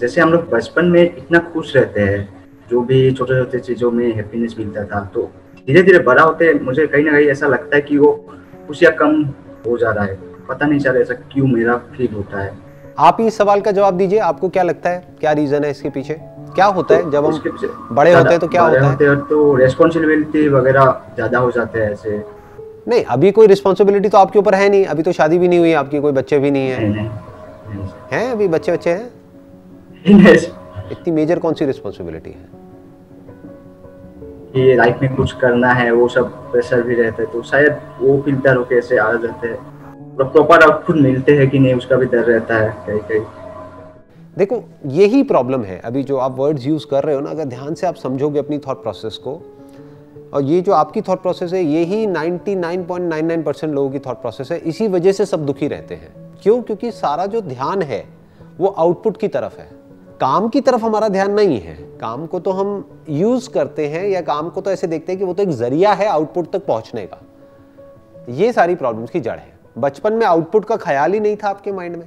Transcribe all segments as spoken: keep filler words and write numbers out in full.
जैसे हम लोग बचपन में इतना खुश रहते हैं, जो भी छोटे छोटे चीज़ों में हैप्पीनेस मिलता था, तो धीरे धीरे बड़ा होते मुझे कहीं ना कहीं ऐसा लगता है कि वो खुशियाँ कम हो जा रहा है। पता नहीं चल रहा ऐसा क्यों मेरा फील होता है। आप इस सवाल का जवाब दीजिए, आपको क्या लगता है, क्या रीजन है इसके पीछे? क्या होता है जब हम बड़े होते हैं तो क्या होता है? तो रेस्पॉन्सिबिलिटी वगैरह ज़्यादा हो जाते हैं ऐसे। नहीं, अभी कोई रिस्पॉन्सिबिलिटी तो आपके ऊपर है नहीं, अभी तो शादी भी नहीं हुई आपकी, कोई बच्चे भी नहीं है, हैं अभी बच्चे बच्चे हैं? इतनी मेजर कौन सी रिस्पॉन्सिबिलिटी है? ये लाइफ में कुछ करना है, वो सब प्रेशर भी रहता है, तो शायद वो फिल्टर होके ऐसे आ जाते हैं। प्रॉपर आउटपुट मिलते हैं कि नहीं, उसका भी डर रहता है कहीं कहीं। देखो, यही प्रॉब्लम है अभी जो आप वर्ड्स यूज कर रहे हो ना, अगर ध्यान से आप समझोगे अपनी थॉट प्रोसेस को, और ये जो आपकी थॉट प्रोसेस है यही निन्यानवे पॉइंट निन्यानवे परसेंट लोगों की थॉट प्रोसेस है। इसी वजह से सब दुखी रहते हैं। क्यों? क्योंकि सारा जो ध्यान है वो आउटपुट की तरफ है, काम की तरफ हमारा ध्यान नहीं है। काम को तो हम यूज करते हैं, या काम को तो ऐसे देखते हैं कि वो तो एक जरिया है आउटपुट तक पहुंचने का। ये सारी प्रॉब्लम्स की जड़ है। बचपन में आउटपुट का ख्याल ही नहीं था आपके माइंड में।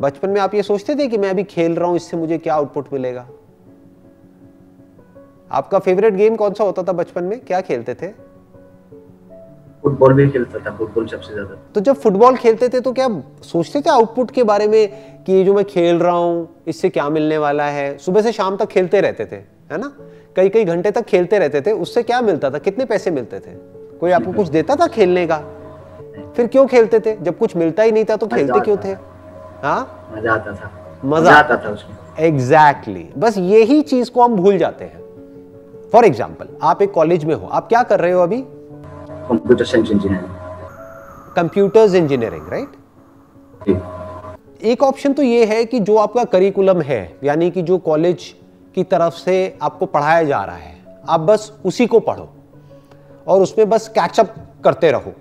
बचपन में आप ये सोचते थे कि मैं अभी खेल रहा हूं, इससे मुझे क्या आउटपुट मिलेगा? आपका फेवरेट गेम कौन सा होता था बचपन में? क्या खेलते थे? फुटबॉल भी खेलता था, फुटबॉल सबसे ज्यादा। तो जब फुटबॉल खेलते थे तो क्या सोचते थे आउटपुट के बारे में कि ये जो मैं खेल रहा हूँ इससे क्या मिलने वाला है? सुबह से शाम तक खेलते रहते थे, है ना, कई कई घंटे तक खेलते रहते थे। उससे क्या मिलता था? कितने पैसे मिलते थे? कोई आपको कुछ देता था खेलने का? फिर क्यों खेलते थे जब कुछ मिलता ही नहीं था? तो खेलते क्यों थे? हाँ, मजा आता था। मजा आता था उसमें। एग्जैक्टली, बस यही चीज को हम भूल जाते हैं। फॉर एग्जाम्पल, आप एक कॉलेज में हो, आप क्या कर रहे हो अभी? Computer science engineering. Computers engineering, right. एक ऑप्शन तो ये है कि जो आपका करिकुलम है, यानी कि जो कॉलेज की तरफ से आपको पढ़ाया जा रहा है, आप बस उसी को पढ़ो और उसमें बस कैचअप करते रहो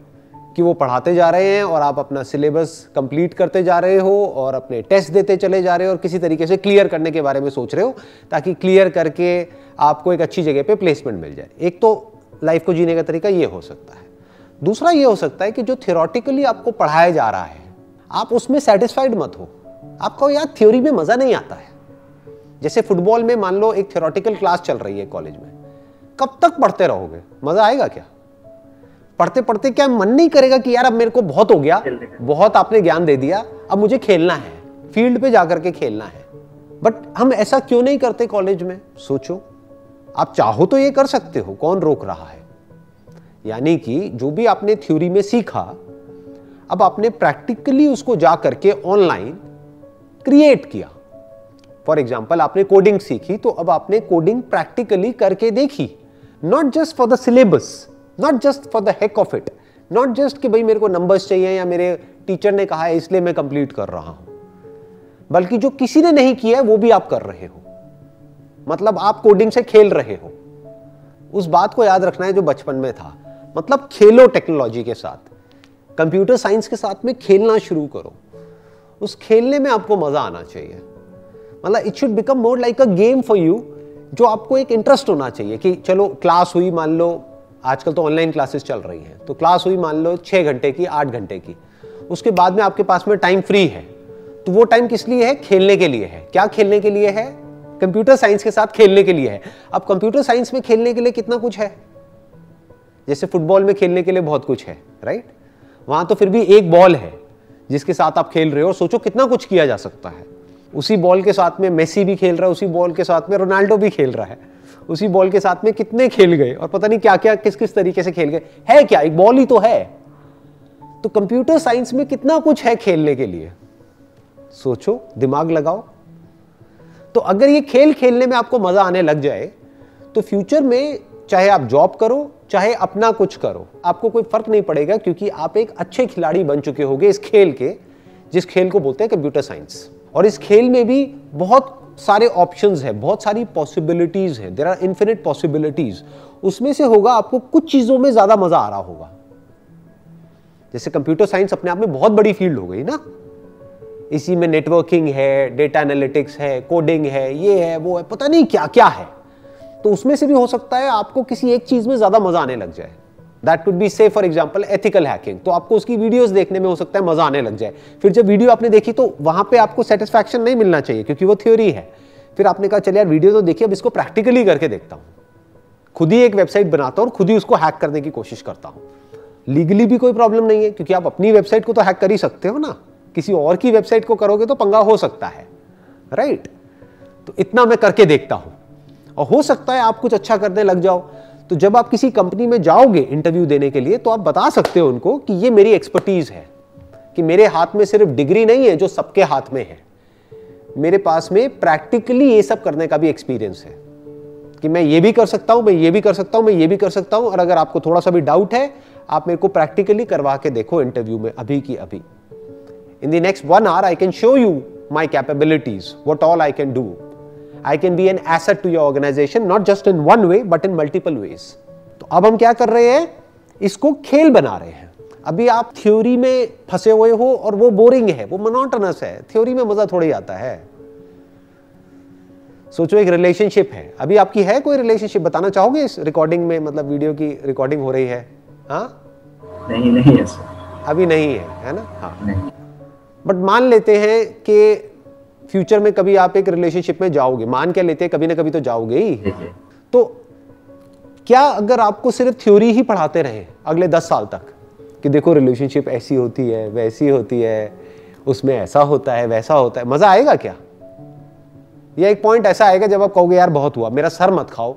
कि वो पढ़ाते जा रहे हैं और आप अपना सिलेबस कंप्लीट करते जा रहे हो और अपने टेस्ट देते चले जा रहे हो और किसी तरीके से क्लियर करने के बारे में सोच रहे हो, ताकि क्लियर करके आपको एक अच्छी जगह पे प्लेसमेंट मिल जाए। एक तो लाइफ को जीने का तरीका ये हो सकता है। दूसरा ये हो सकता है कि जो थियोरेटिकली आपको पढ़ाया जा रहा है, आप उसमें सेटिस्फाइड मत हो। आपको यार थ्योरी में मज़ा नहीं आता है। जैसे फुटबॉल में मान लो एक थियोरेटिकल क्लास चल रही है कॉलेज में, कब तक पढ़ते रहोगे? मज़ा आएगा क्या? पढ़ते पढ़ते क्या मन नहीं करेगा कि यार अब मेरे को बहुत हो गया, बहुत आपने ज्ञान दे दिया, अब मुझे खेलना है, फील्ड पे जाकर के खेलना है? बट हम ऐसा क्यों नहीं करते कॉलेज में? सोचो, आप चाहो तो ये कर सकते हो, कौन रोक रहा है? यानी कि जो भी आपने थ्योरी में सीखा, अब आपने प्रैक्टिकली उसको जा करके ऑनलाइन क्रिएट किया। फॉर एग्जाम्पल, आपने कोडिंग सीखी, तो अब आपने कोडिंग प्रैक्टिकली करके देखी, not just for the syllabus, not just for the heck of it, not just कि भाई मेरे को नंबर्स चाहिए या मेरे टीचर ने कहा है इसलिए मैं कंप्लीट कर रहा हूं, बल्कि जो किसी ने नहीं किया है वो भी आप कर रहे हो। मतलब आप कोडिंग से खेल रहे हो। उस बात को याद रखना है जो बचपन में था, मतलब खेलो टेक्नोलॉजी के साथ, कंप्यूटर साइंस के साथ में खेलना शुरू करो। उस खेलने में आपको मजा आना चाहिए। मतलब it should become more like a game for you, जो आपको एक इंटरेस्ट होना चाहिए कि चलो क्लास हुई, मान लो आजकल तो ऑनलाइन क्लासेस चल रही हैं, तो क्लास हुई मान लो छः घंटे की, आठ घंटे की, उसके बाद में आपके पास में टाइम फ्री है, तो वो टाइम किस लिए है? खेलने के लिए है। क्या खेलने के लिए है? कंप्यूटर साइंस के साथ खेलने के लिए है। अब कंप्यूटर साइंस में खेलने के लिए कितना कुछ है, जैसे फुटबॉल में खेलने के लिए बहुत कुछ है, राइट। वहाँ तो फिर भी एक बॉल है जिसके साथ आप खेल रहे हो, सोचो कितना कुछ किया जा सकता है। उसी बॉल के साथ में मेसी भी खेल रहा है, उसी बॉल के साथ में रोनाल्डो भी खेल रहा है, उसी बॉल के साथ में कितने खेल गए और पता नहीं क्या क्या, किस किस तरीके से खेल गए। है क्या? एक बॉल ही तो है। तो कंप्यूटर साइंस में कितना कुछ है खेलने के लिए, सोचो, दिमाग लगाओ। तो अगर ये खेल खेलने में आपको मजा आने लग जाए तो फ्यूचर में चाहे आप जॉब करो चाहे अपना कुछ करो, आपको कोई फर्क नहीं पड़ेगा, क्योंकि आप एक अच्छे खिलाड़ी बन चुके होगे इस खेल के, जिस खेल को बोलते हैं कंप्यूटर साइंस। और इस खेल में भी बहुत सारे ऑप्शंस है, बहुत सारी पॉसिबिलिटीज है, देयर आर इनफिनिट पॉसिबिलिटीज। उसमें से होगा आपको कुछ चीजों में ज्यादा मजा आ रहा होगा। जैसे कंप्यूटर साइंस अपने आप में बहुत बड़ी फील्ड हो गई ना, इसी में नेटवर्किंग है, डेटा एनालिटिक्स है, कोडिंग है, ये है, वो है, पता नहीं क्या क्या है। तो उसमें से भी हो सकता है आपको किसी एक चीज में ज्यादा मजा आने लग जाए। That could be say for example ethical hacking, तो आपको उसकी वीडियोस देखने में हो सकता है मजा आने लग जाए, फिर जब वीडियो आपने देखी तो वहां पे आपको सेटिस्फैक्शन नहीं मिलना चाहिए क्योंकि वो थ्योरी है, फिर आपने कहा चलिए यार वीडियो तो देखिए अब इसको प्रैक्टिकली करके देखता हूँ, खुद ही एक वेबसाइट बनाता हूँ और खुद ही उसको हैक करने की कोशिश करता हूँ। लीगली भी कोई प्रॉब्लम नहीं है क्योंकि आप अपनी वेबसाइट को तो हैक कर ही सकते हो ना, किसी और की वेबसाइट को करोगे तो पंगा हो सकता है, राइट right? तो इतना मैं करके देखता हूँ, और हो सकता है आप कुछ अच्छा करने लग जाओ, तो जब आप किसी कंपनी में जाओगे इंटरव्यू देने के लिए तो आप बता सकते हो उनको कि ये मेरी एक्सपर्टीज है, कि मेरे हाथ में सिर्फ डिग्री नहीं है जो सबके हाथ में है, मेरे पास में प्रैक्टिकली ये सब करने का भी एक्सपीरियंस है कि मैं ये भी कर सकता हूँ, मैं ये भी कर सकता हूँ, मैं ये भी कर सकता हूँ, और अगर आपको थोड़ा सा भी डाउट है आप मेरे को प्रैक्टिकली करवा के देखो इंटरव्यू में अभी की अभी। In the next one hour I can show you my capabilities, what all I can do, I can be an asset to your organization, not just in one way but in multiple ways। तो अब हम क्या कर रहे हैं, इसको खेल बना रहे हैं। अभी आप थ्योरी में फंसे हुए हो और वो बोरिंग है, वो मोनोटोनस है, थ्योरी में मजा थोड़ी आता है। सोचो एक रिलेशनशिप है, अभी आपकी है कोई रिलेशनशिप, बताना चाहोगे इस रिकॉर्डिंग में, मतलब वीडियो की रिकॉर्डिंग हो रही है? हाँ नहीं नहीं ऐसा अभी नहीं है, है ना? हाँ नहीं। बट मान लेते हैं कि फ्यूचर में कभी आप एक रिलेशनशिप में जाओगे, मान के लेते हैं कभी ना कभी तो जाओगे ही, तो क्या अगर आपको सिर्फ थ्योरी ही पढ़ाते रहे अगले दस साल तक कि देखो रिलेशनशिप ऐसी होती है वैसी होती है, उसमें ऐसा होता है वैसा होता है, मजा आएगा क्या? या एक पॉइंट ऐसा आएगा जब आप कहोगे यार बहुत हुआ, मेरा सर मत खाओ,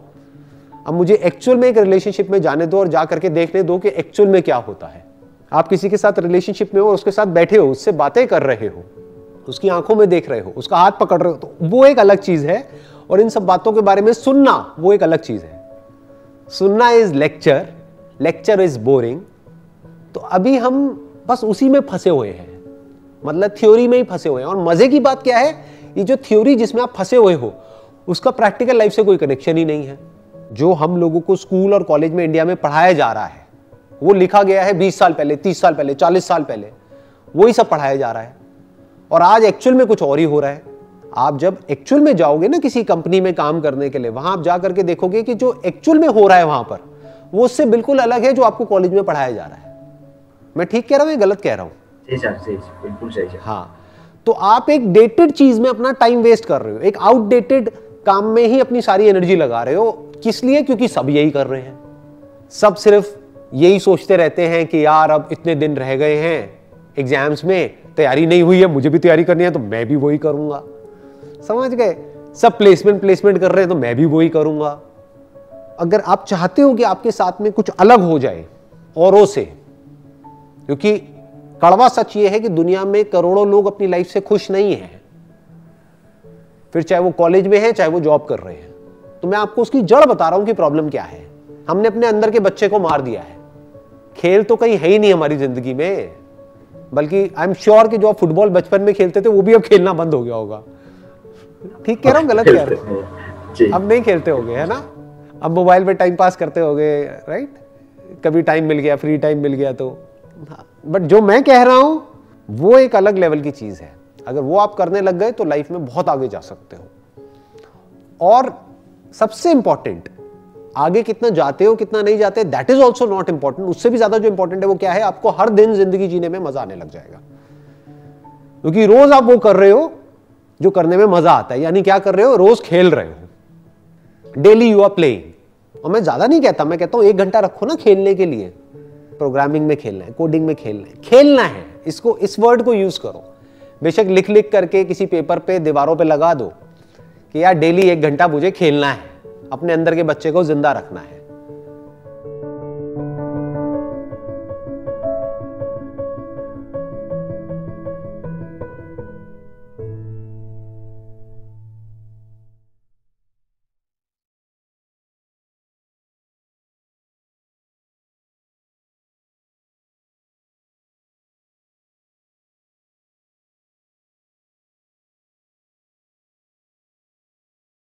अब मुझे एक्चुअल में एक रिलेशनशिप में जाने दो और जा करके देखने दो कि एक्चुअल में क्या होता है। आप किसी के साथ रिलेशनशिप में हो, उसके साथ बैठे हो, उससे बातें कर रहे हो, उसकी आंखों में देख रहे हो, उसका हाथ पकड़ रहे हो, तो वो एक अलग चीज है, और इन सब बातों के बारे में सुनना वो एक अलग चीज है। सुनना is lecture, lecture is boring. तो अभी हम बस उसी में फंसे हुए हैं, मतलब थ्योरी में ही फंसे हुए हैं। और मजे की बात क्या है, ये जो थ्योरी जिसमें आप फंसे हुए हो उसका प्रैक्टिकल लाइफ से कोई कनेक्शन ही नहीं है। जो हम लोगों को स्कूल और कॉलेज में इंडिया में पढ़ाया जा रहा है वो लिखा गया है बीस साल पहले, तीस साल पहले, चालीस साल पहले, वही सब पढ़ाया जा रहा है, और आज एक्चुअल में कुछ और ही हो रहा है। आप जब एक्चुअल में जाओगे ना किसी कंपनी में काम करने के लिए, वहां आप जा करके देखोगे कि जो एक्चुअल में हो रहा है वहां पर वो उससे बिल्कुल अलग है जो आपको कॉलेज में पढ़ाया जा रहा है। मैं ठीक कह रहा हूँ या गलत कह रहा हूँ? जी सर, जी बिल्कुल सही है। हाँ, तो आप एक डेटेड चीज में अपना टाइम वेस्ट कर रहे हो, एक आउटडेटेड काम में ही अपनी सारी एनर्जी लगा रहे हो। किस लिए? क्योंकि सब यही कर रहे हैं, सब सिर्फ यही सोचते रहते हैं कि यार अब इतने दिन रह गए हैं एग्जाम्स में, तैयारी नहीं हुई है, मुझे भी तैयारी करनी है तो मैं भी वही करूंगा। समझ गए? सब प्लेसमेंट प्लेसमेंट कर रहे हैं तो मैं भी वही करूंगा। अगर आप चाहते हो कि आपके साथ में कुछ अलग हो जाए औरों से, क्योंकि कड़वा सच ये है कि दुनिया में करोड़ों लोग अपनी लाइफ से खुश नहीं हैं, फिर चाहे वो कॉलेज में है चाहे वो जॉब कर रहे हैं, तो मैं आपको उसकी जड़ बता रहा हूं कि प्रॉब्लम क्या है। हमने अपने अंदर के बच्चे को मार दिया है। खेल तो कहीं है ही नहीं हमारी जिंदगी में, बल्कि आई एम श्योर कि जो आप फुटबॉल बचपन में खेलते थे वो भी अब खेलना बंद हो गया होगा। ठीक कह रहा हूँ गलत कह रहा हूँ? अब नहीं खेलते होगे, है ना? अब मोबाइल पे टाइम पास करते होगे, राइट? कभी टाइम मिल गया, फ्री टाइम मिल गया तो। बट जो मैं कह रहा हूँ वो एक अलग लेवल की चीज है, अगर वो आप करने लग गए तो लाइफ में बहुत आगे जा सकते हो। और सबसे इंपॉर्टेंट, आगे कितना जाते हो कितना नहीं जाते, that is also not important. उससे भी ज्यादा जो इंपॉर्टेंट है वो क्या है, आपको हर दिन जिंदगी जीने में मजा आने लग जाएगा, क्योंकि रोज आप वो कर रहे हो जो करने में मजा आता है। यानी क्या कर रहे हो, रोज खेल रहे हो, डेली यू आर प्लेइंग। और मैं ज्यादा नहीं कहता, मैं कहता हूं एक घंटा रखो ना खेलने के लिए। प्रोग्रामिंग में खेलना है, कोडिंग में खेलना है, खेलना है, इसको इस वर्ड को यूज करो। बेशक लिख लिख करके किसी पेपर पे, दीवारों पे लगा दो कि यार डेली एक घंटा मुझे खेलना है, अपने अंदर के बच्चे को जिंदा रखना है।